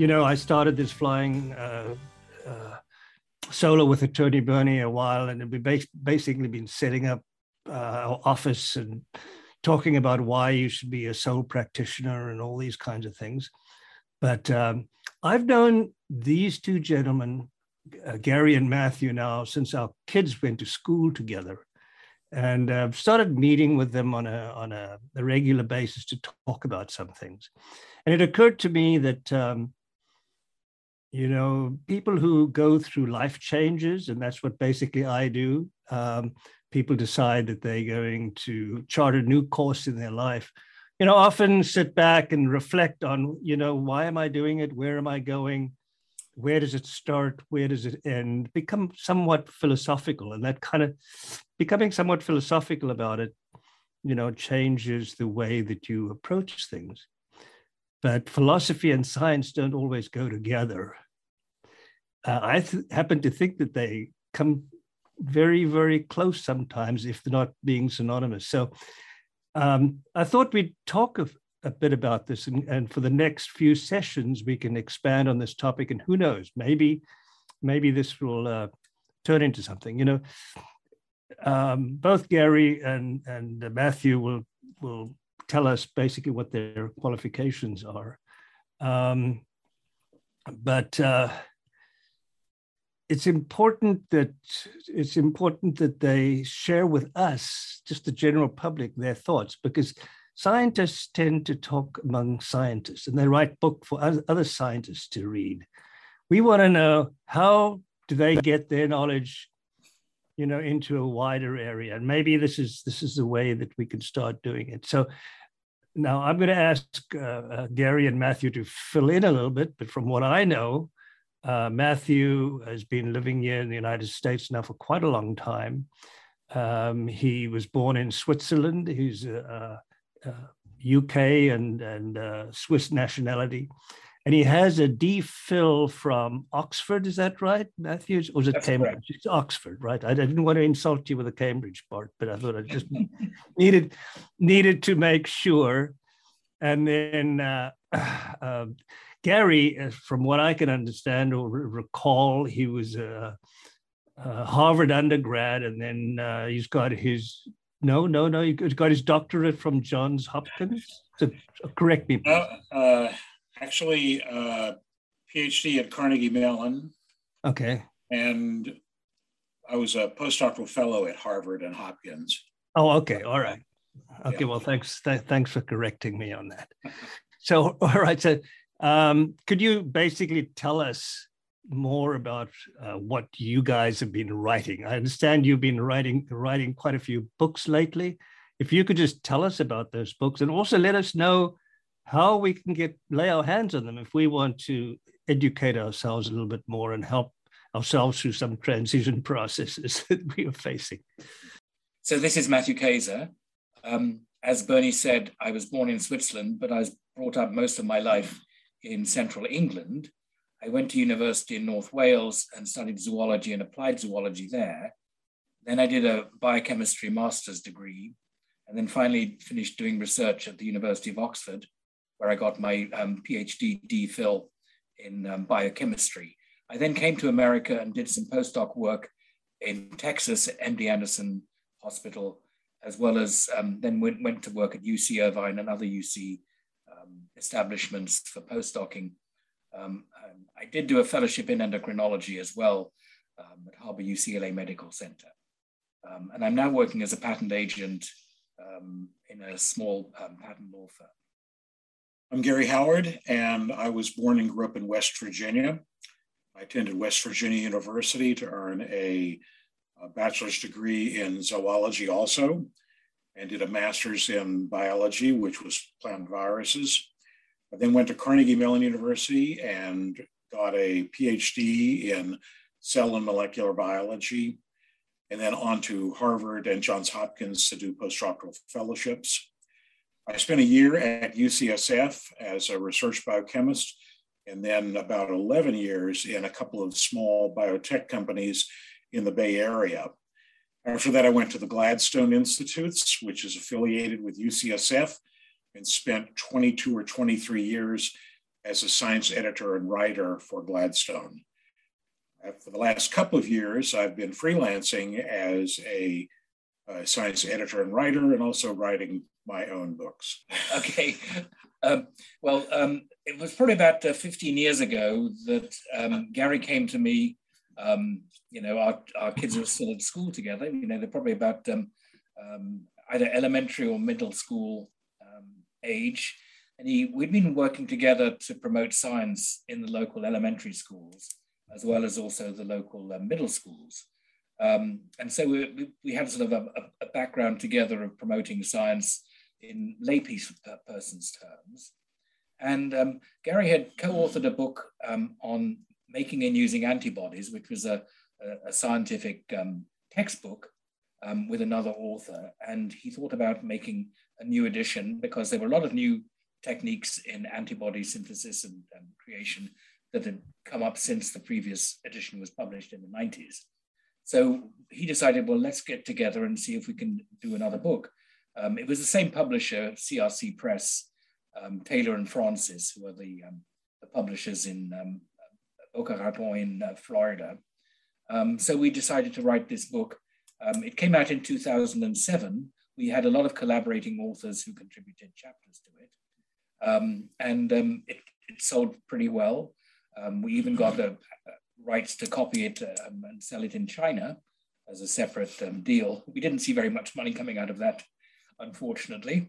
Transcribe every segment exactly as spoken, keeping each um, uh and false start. you know, I started this flying uh, uh, solo with Attorney Bernie a while, and we've basically been setting up uh, our office and talking about why you should be a sole practitioner and all these kinds of things. But um, I've known these two gentlemen, uh, Gary and Matthew, now since our kids went to school together, and uh, started meeting with them on a on a, a regular basis to talk about some things. And it occurred to me that, um, you know, people who go through life changes, and that's what basically I do, um, people decide that they're going to chart a new course in their life, you know, often sit back and reflect on, you know, why am I doing it? Where am I going? Where does it start? Where does it end? Become somewhat philosophical, and that kind of becoming somewhat philosophical about it, you know, changes the way that you approach things. But philosophy and science don't always go together. Uh, I th- happen to think that they come very, very close sometimes, if they're not being synonymous. So um, I thought we'd talk of a bit about this, and, and for the next few sessions, we can expand on this topic, and who knows, maybe maybe this will uh, turn into something. You know, um, both Gary and, and Matthew will, will tell us basically what their qualifications are. Um, but uh, it's important that it's important that they share with us, just the general public, their thoughts, because scientists tend to talk among scientists, and they write books for other scientists to read. We want to know, how do they get their knowledge, you know, into a wider area? And maybe this is this is the way that we can start doing it. So now I'm going to ask uh, uh, Gary and Matthew to fill in a little bit. But from what I know, uh, Matthew has been living here in the United States now for quite a long time. Um, he was born in Switzerland. He's a uh, Uh, U K and, and uh, Swiss nationality. And he has a D Phil from Oxford, is that right, Matthew? Or is it That's Cambridge? Correct. It's Oxford, right? I didn't want to insult you with the Cambridge part, but I thought I just needed needed to make sure. And then uh, uh, Gary, from what I can understand or recall, he was a, a Harvard undergrad, and then uh, he's got his No, no, no. He got his doctorate from Johns Hopkins. So, correct me, please. Uh, uh, actually, uh, PhD at Carnegie Mellon. Okay. And I was a postdoctoral fellow at Harvard and Hopkins. Oh, okay. All right. Okay. Yeah. Well, thanks. Th- thanks for correcting me on that. So, all right. So, um, could you basically tell us more about uh, what you guys have been writing? I understand you've been writing writing quite a few books lately. If you could just tell us about those books, and also let us know how we can get lay our hands on them if we want to educate ourselves a little bit more and help ourselves through some transition processes that we are facing. So this is Matthew Kaser. Um, as Bernie said, I was born in Switzerland, but I was brought up most of my life in central England. I went to university in North Wales and studied zoology and applied zoology there. Then I did a biochemistry master's degree, and then finally finished doing research at the University of Oxford, where I got my um, PhD D Phil in um, biochemistry. I then came to America and did some postdoc work in Texas at M D Anderson Hospital, as well as um, then went, went to work at U C Irvine and other U C um, establishments for postdocing. Um, I did do a fellowship in endocrinology as well um, at Harbor U C L A Medical Center. Um, and I'm now working as a patent agent um, in a small um, patent law firm. I'm Gary Howard, and I was born and grew up in West Virginia. I attended West Virginia University to earn a, a bachelor's degree in zoology also, and did a master's in biology, which was plant viruses. I then went to Carnegie Mellon University and got a PhD in cell and molecular biology, and then on to Harvard and Johns Hopkins to do postdoctoral fellowships. I spent a year at U C S F as a research biochemist, and then about eleven years in a couple of small biotech companies in the Bay Area. After that, I went to the Gladstone Institutes, which is affiliated with U C S F, and spent twenty-two or twenty-three years as a science editor and writer for Gladstone. Uh, for the last couple of years, I've been freelancing as a uh, science editor and writer, and also writing my own books. Okay. Um, well, um, it was probably about uh, fifteen years ago that um, Gary came to me. Um, you know, our, our kids were still at school together. You know, they're probably about um, um, either elementary or middle school um, age. And he, we'd been working together to promote science in the local elementary schools, as well as also the local uh, middle schools. Um, and so we, we had sort of a, a background together of promoting science in lay person's terms. And um, Gary had co-authored a book um, on making and using antibodies, which was a, a scientific um, textbook um, with another author. And he thought about making a new edition because there were a lot of new techniques in antibody synthesis and, and creation that had come up since the previous edition was published in the nineties. So he decided, well, let's get together and see if we can do another book. Um, it was the same publisher, C R C Press, um, Taylor and Francis, who are the, um, the publishers in um, Boca Raton in uh, Florida. Um, so we decided to write this book. Um, it came out in two thousand seven. We had a lot of collaborating authors who contributed chapters to it. Um, and um, it, it sold pretty well. Um, we even got the rights to copy it um, and sell it in China as a separate um, deal. We didn't see very much money coming out of that, unfortunately.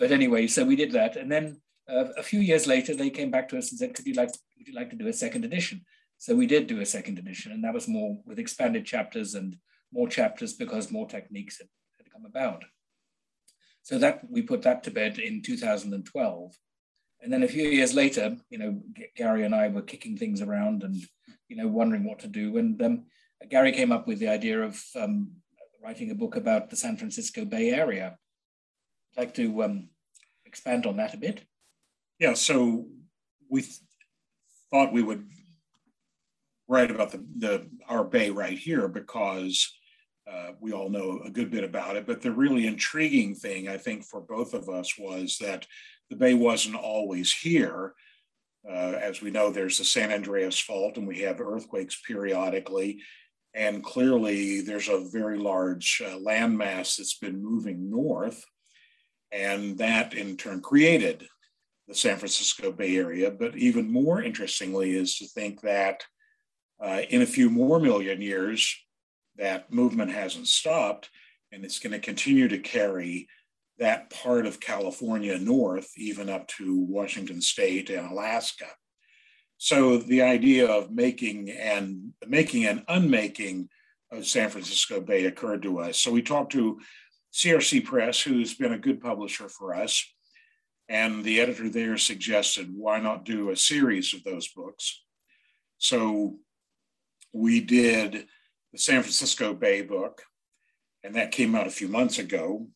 But anyway, so we did that. And then uh, a few years later, they came back to us and said, could you like, would you like to do a second edition? So we did do a second edition, and that was more with expanded chapters and more chapters because more techniques had, had come about. So that we put that to bed in two thousand twelve. And then a few years later, you know, Gary and I were kicking things around and, you know, wondering what to do. And um, Gary came up with the idea of um, writing a book about the San Francisco Bay Area. I'd like to um, expand on that a bit. Yeah, so we th- thought we would write about the, the our bay right here because uh, we all know a good bit about it. But the really intriguing thing, I think, for both of us was that the bay wasn't always here. Uh, as we know, there's the San Andreas Fault, and we have earthquakes periodically. And clearly, there's a very large uh, landmass that's been moving north. And that, in turn, created the San Francisco Bay Area. But even more interestingly is to think that uh, in a few more million years, that movement hasn't stopped, and it's going to continue to carry that part of California north, even up to Washington State and Alaska. So the idea of making and making and unmaking of San Francisco Bay occurred to us. So we talked to C R C Press, who's been a good publisher for us, and the editor there suggested, why not do a series of those books? So we did the San Francisco Bay book, and that came out a few months ago.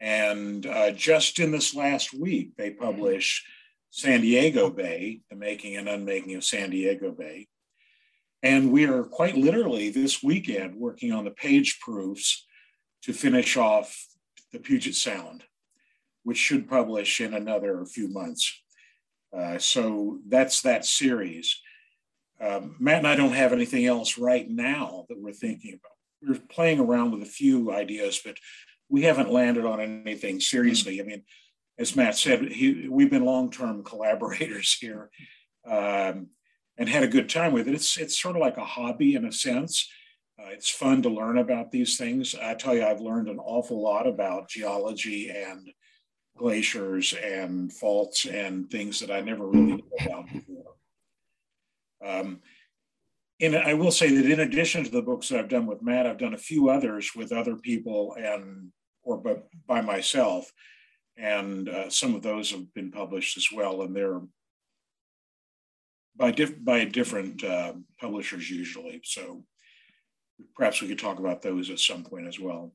And uh, just in this last week, they published San Diego Bay, The Making and Unmaking of San Diego Bay. And we are quite literally this weekend working on the page proofs to finish off the Puget Sound, which should publish in another few months. Uh, so that's that series. Um, Matt and I don't have anything else right now that we're thinking about. We're playing around with a few ideas, but we haven't landed on anything seriously. I mean, as Matt said, he, we've been long-term collaborators here um, and had a good time with it. It's, it's sort of like a hobby in a sense. Uh, it's fun to learn about these things. I tell you, I've learned an awful lot about geology and glaciers and faults and things that I never really knew about before. Um, And I will say that in addition to the books that I've done with Matt, I've done a few others with other people and or but by myself. And uh, some of those have been published as well. And they're by, diff- by different uh, publishers usually. So perhaps we could talk about those at some point as well.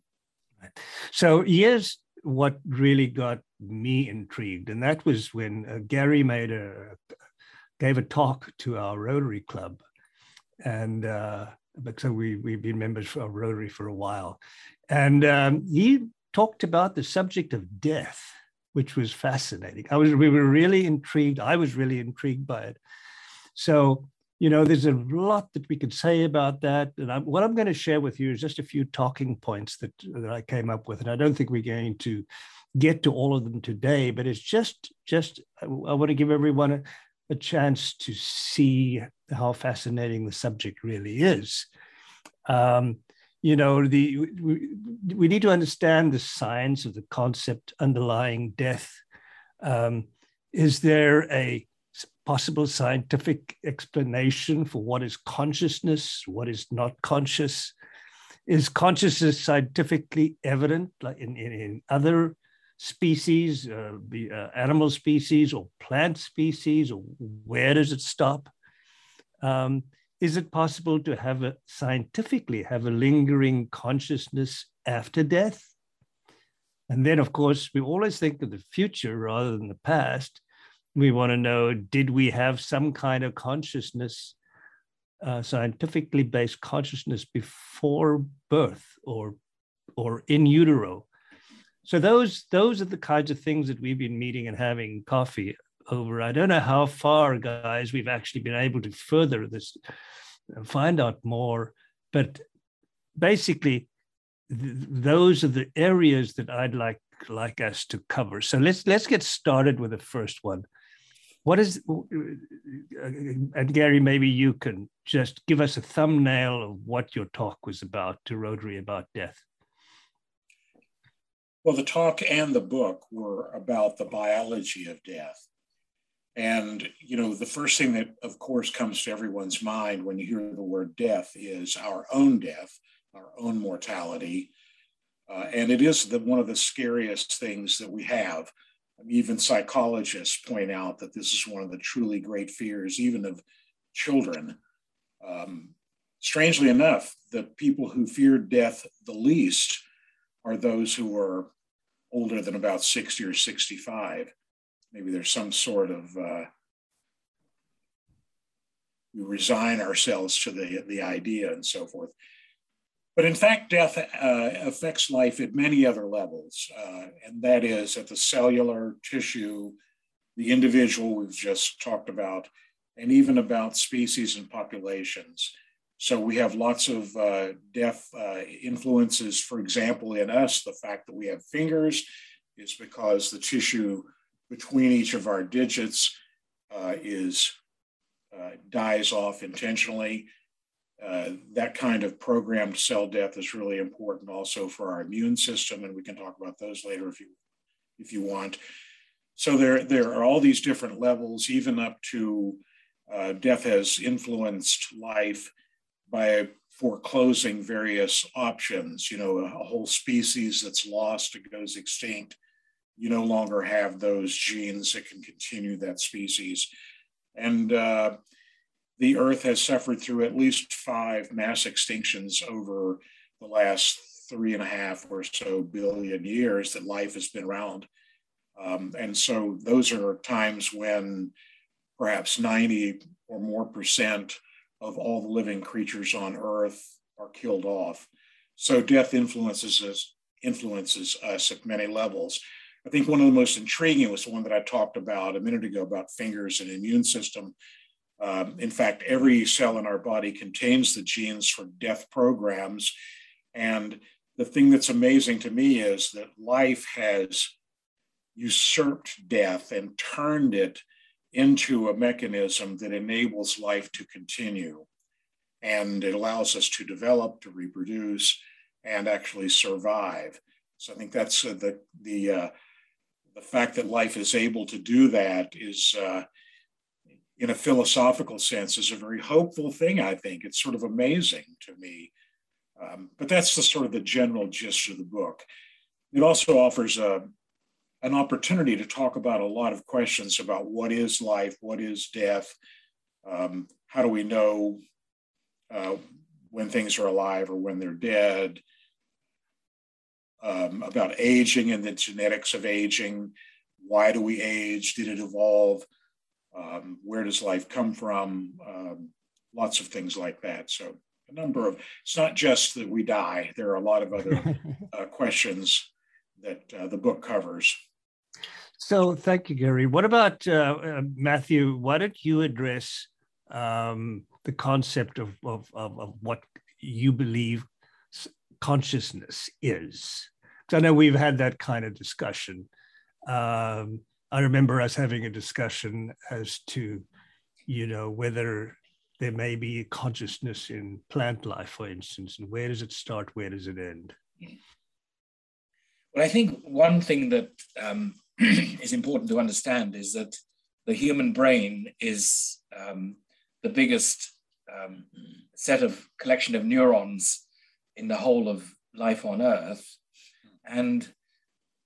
So here's what really got me intrigued. And that was when uh, Gary made a, gave a talk to our Rotary Club. And uh, so we, we've been members of Rotary for a while. And um, he talked about the subject of death, which was fascinating. I was, we were really intrigued. I was really intrigued by it. So, you know, there's a lot that we could say about that. And I'm, what I'm going to share with you is just a few talking points that, that I came up with. And I don't think we're going to get to all of them today, but it's just, just I, I want to give everyone a, a chance to see how fascinating the subject really is. Um, you know, the we, we need to understand the science of the concept underlying death. Um, is there a possible scientific explanation for what is consciousness, what is not conscious? Is consciousness scientifically evident, like in, in, in other species, uh, the, uh, animal species or plant species, or where does it stop? Um, is it possible to have a scientifically have a lingering consciousness after death? And then, of course, we always think of the future rather than the past. We want to know, did we have some kind of consciousness, uh, scientifically based consciousness before birth or, or in utero? So those, those are the kinds of things that we've been meeting and having coffee over. I don't know how far, guys, we've actually been able to further this, find out more, but basically th those are the areas that I'd like, like us to cover. So let's, let's get started with the first one. What is, and Gary, maybe you can just give us a thumbnail of what your talk was about to Rotary about death. Well, the talk and the book were about the biology of death. And, you know, the first thing that, of course, comes to everyone's mind when you hear the word death is our own death, our own mortality. Uh, and it is the, one of the scariest things that we have. Even psychologists point out that this is one of the truly great fears, even of children. Um, strangely enough, the people who feared death the least are those who were older than about sixty or sixty-five. Maybe there's some sort of, uh, we resign ourselves to the, the idea and so forth. But in fact, death uh, affects life at many other levels, uh, and that is at the cellular tissue, the individual we've just talked about, and even about species and populations. So we have lots of uh, death uh, influences. For example, in us, the fact that we have fingers is because the tissue between each of our digits uh, is uh, dies off intentionally. Uh, that kind of programmed cell death is really important also for our immune system, and we can talk about those later if you if you want. So there, there are all these different levels, even up to uh, death has influenced life by foreclosing various options. You know, a, a whole species that's lost, it goes extinct. You no longer have those genes that can continue that species. And uh, the Earth has suffered through at least five mass extinctions over the last three and a half or so billion years that life has been around. Um, and so those are times when perhaps ninety or more percent of all the living creatures on Earth are killed off. So death influences us, influences us at many levels. I think one of the most intriguing was the one that I talked about a minute ago about fingers and immune system. Um, in fact, every cell in our body contains the genes for death programs. And the thing that's amazing to me is that life has usurped death and turned it into a mechanism that enables life to continue. And it allows us to develop, to reproduce, and actually survive. So I think that's uh, the, the, uh, the fact that life is able to do that is, uh, in a philosophical sense, is a very hopeful thing, I think. It's sort of amazing to me. Um, but that's the sort of the general gist of the book. It also offers a, an opportunity to talk about a lot of questions about what is life, what is death, um, how do we know uh, when things are alive or when they're dead, um, about aging and the genetics of aging, why do we age, did it evolve? Um, where does life come from? Um, lots of things like that. So a number of, it's not just that we die. There are a lot of other uh, questions that uh, the book covers. So thank you, Gary. What about, uh, Matthew, why don't you address um, the concept of, of, of, of what you believe consciousness is? Because I know we've had that kind of discussion. Um, I remember us having a discussion as to, you know, whether there may be consciousness in plant life, for instance, and where does it start, where does it end? Well, I think one thing that um, is important to understand is that the human brain is um, the biggest um, set of collection of neurons in the whole of life on Earth. And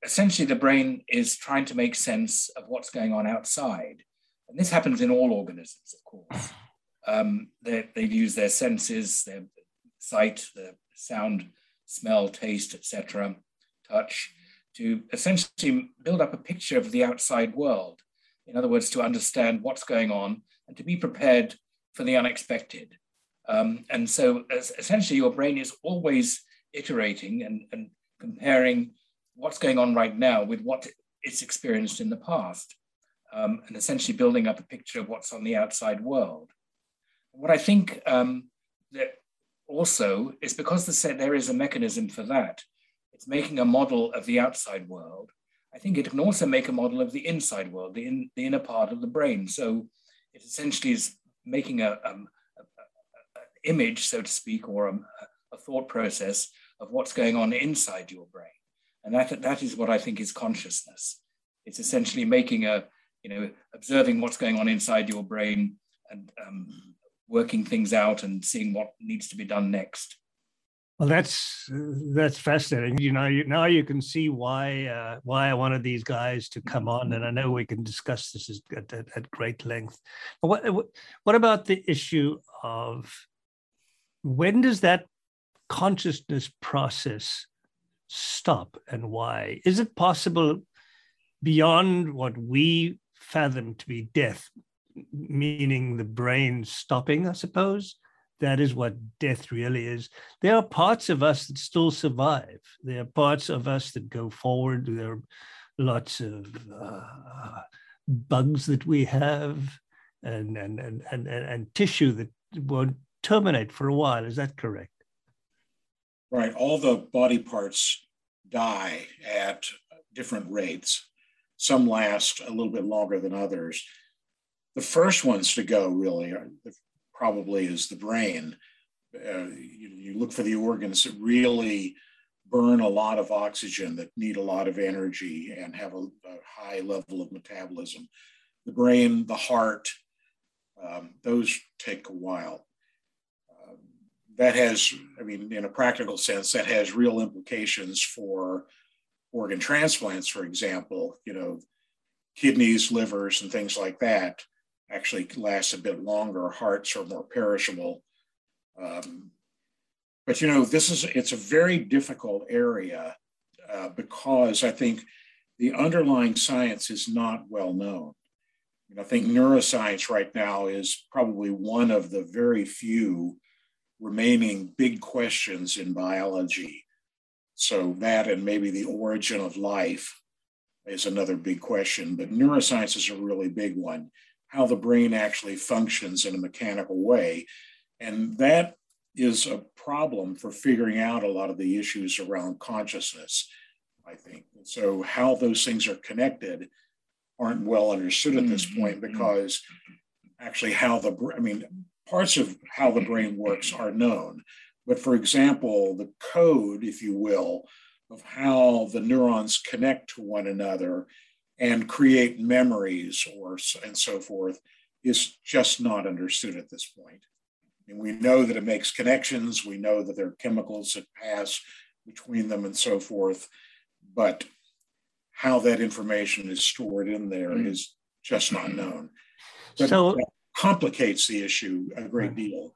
essentially the brain is trying to make sense of what's going on outside. And this happens in all organisms, of course. Um, they, they use their senses, their sight, their sound, smell, taste, et cetera, touch, to essentially build up a picture of the outside world. In other words, to understand what's going on and to be prepared for the unexpected. Um, and so as, essentially your brain is always iterating and, and comparing what's going on right now with what it's experienced in the past, um, and essentially building up a picture of what's on the outside world. What I think um, that also is because the, there is a mechanism for that. It's making a model of the outside world. I think it can also make a model of the inside world, the, in, the inner part of the brain. So it essentially is making a, um, a, a image, so to speak, or a, a thought process of what's going on inside your brain. And that, that is what I think is consciousness. It's essentially making a, you know, observing what's going on inside your brain and um, working things out and seeing what needs to be done next. Well, that's that's fascinating. You know, you, now you can see why uh, why I wanted these guys to come on, and I know we can discuss this at, at, at great length. But what what about the issue of when does that consciousness process stop, and why? Is it possible beyond what we fathom to be death? Meaning the brain stopping, I suppose. That is what death really is. There are parts of us that still survive. There are parts of us that go forward. There are lots of uh, bugs that we have and, and, and, and, and tissue that won't terminate for a while. Is that correct? Right. All the body parts die at different rates. Some last a little bit longer than others. The first ones to go really are, probably is the brain. Uh, you, you look for the organs that really burn a lot of oxygen, that need a lot of energy and have a, a high level of metabolism. The brain, the heart, um, those take a while. Um, that has, I mean, in a practical sense, that has real implications for organ transplants, for example, you know, kidneys, livers, and things like that. Actually lasts a bit longer. Hearts are more perishable. Um, but you know, this is, it's a very difficult area uh, because I think the underlying science is not well known. And I think neuroscience right now is probably one of the very few remaining big questions in biology. So that and maybe the origin of life is another big question, but neuroscience is a really big one. How the brain actually functions in a mechanical way. And that is a problem for figuring out a lot of the issues around consciousness, I think. And so how those things are connected aren't well understood at this point, because actually how the, I mean, parts of how the brain works are known. But for example, the code, if you will, of how the neurons connect to one another and create memories or and so forth is just not understood at this point. And we know that it makes connections. We know that there are chemicals that pass between them and so forth, but how that information is stored in there mm. is just not known. But so that complicates the issue a great deal.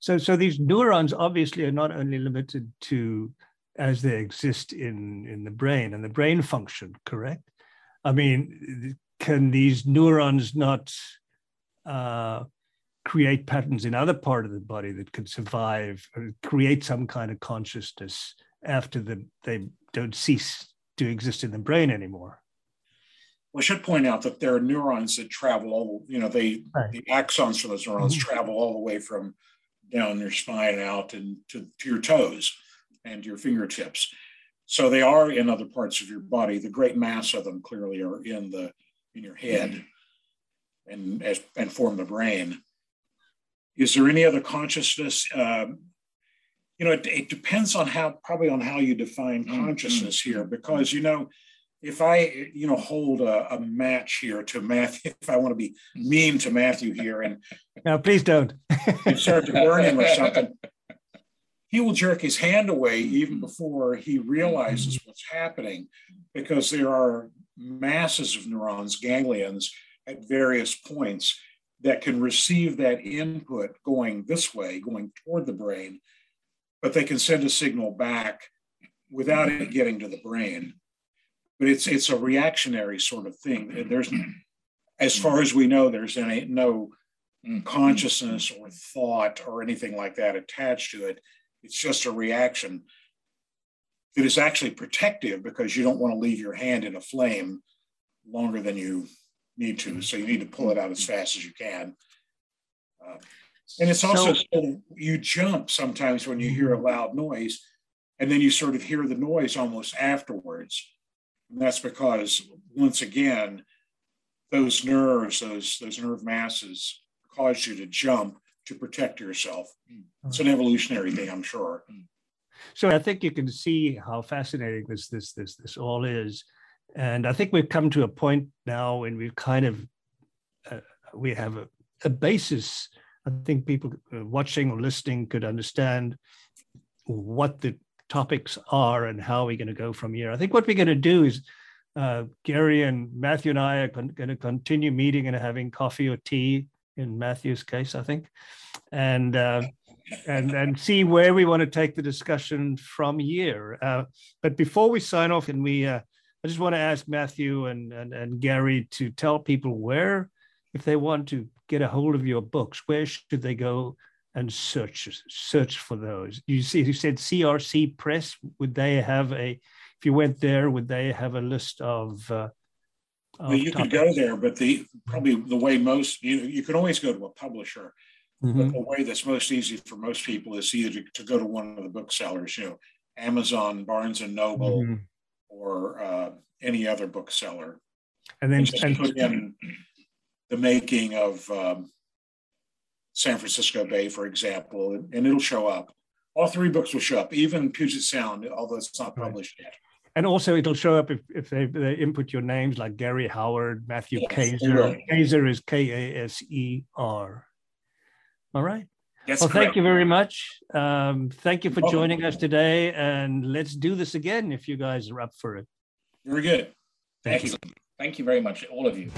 So, so these neurons obviously are not only limited to as they exist in, in the brain and the brain function, correct? I mean, can these neurons not uh, create patterns in other part of the body that could survive or create some kind of consciousness after the, they don't cease to exist in the brain anymore? We should point out that there are neurons that travel all, you know, they, right. the axons for those neurons mm-hmm. travel all the way from down your spine out and to, to your toes and your fingertips. So they are in other parts of your body. The great mass of them clearly are in the in your head mm-hmm. and as, and form the brain. Is there any other consciousness? Um, you know, it, it depends on how, probably on how you define consciousness mm-hmm. here, because, you know, if I, you know, hold a, a match here to Matthew, if I want to be mean to Matthew here and no, please don't and start to burn him or something, he will jerk his hand away even before he realizes what's happening, because there are masses of neurons, ganglions at various points that can receive that input going this way, going toward the brain, but they can send a signal back without it getting to the brain. But it's it's a reactionary sort of thing. There's, as far as we know, there's any, no consciousness or thought or anything like that attached to it. It's just a reaction that is actually protective, because you don't want to leave your hand in a flame longer than you need to. So you need to pull it out as fast as you can. Uh, and it's also, so, you jump sometimes when you hear a loud noise, and then you sort of hear the noise almost afterwards. And that's because, once again, those nerves, those, those nerve masses cause you to jump to protect yourself. It's an evolutionary thing, I'm sure. So I think you can see how fascinating this, this, this, this all is. And I think we've come to a point now when we've kind of, uh, we have a, a basis. I think people watching or listening could understand what the topics are and how we're going to go from here. I think what we're going to do is uh, Gary and Matthew and I are con- going to continue meeting and having coffee or tea, in Matthew's case, I think, and uh, and and see where we want to take the discussion from here. Uh, but before we sign off, and we, uh, I just want to ask Matthew and, and and Gary to tell people where, if they want to get a hold of your books, where should they go and search search for those? You see, you said C R C Press. Would they have a, if you went there, would they have a list of? Uh, of well, you topics? Could go there, but the probably the way most you you can always go to a publisher. Mm-hmm. But the way that's most easy for most people is either to, to go to one of the booksellers, you know, Amazon, Barnes and Noble, mm-hmm. or uh, any other bookseller, and then and just and, put in the making of. Um, San Francisco Bay, for example, and it'll show up. All three books will show up, even Puget Sound, although it's not published right. yet. And also it'll show up if, if they, they input your names like Gary Howard, Matthew yes, Kaser. Kaser is K A S E R. All right. That's well, correct. Thank you very much. Um, thank you for Welcome. joining us today. And let's do this again if you guys are up for it. Very good. Thank Excellent. you. Thank you very much, all of you.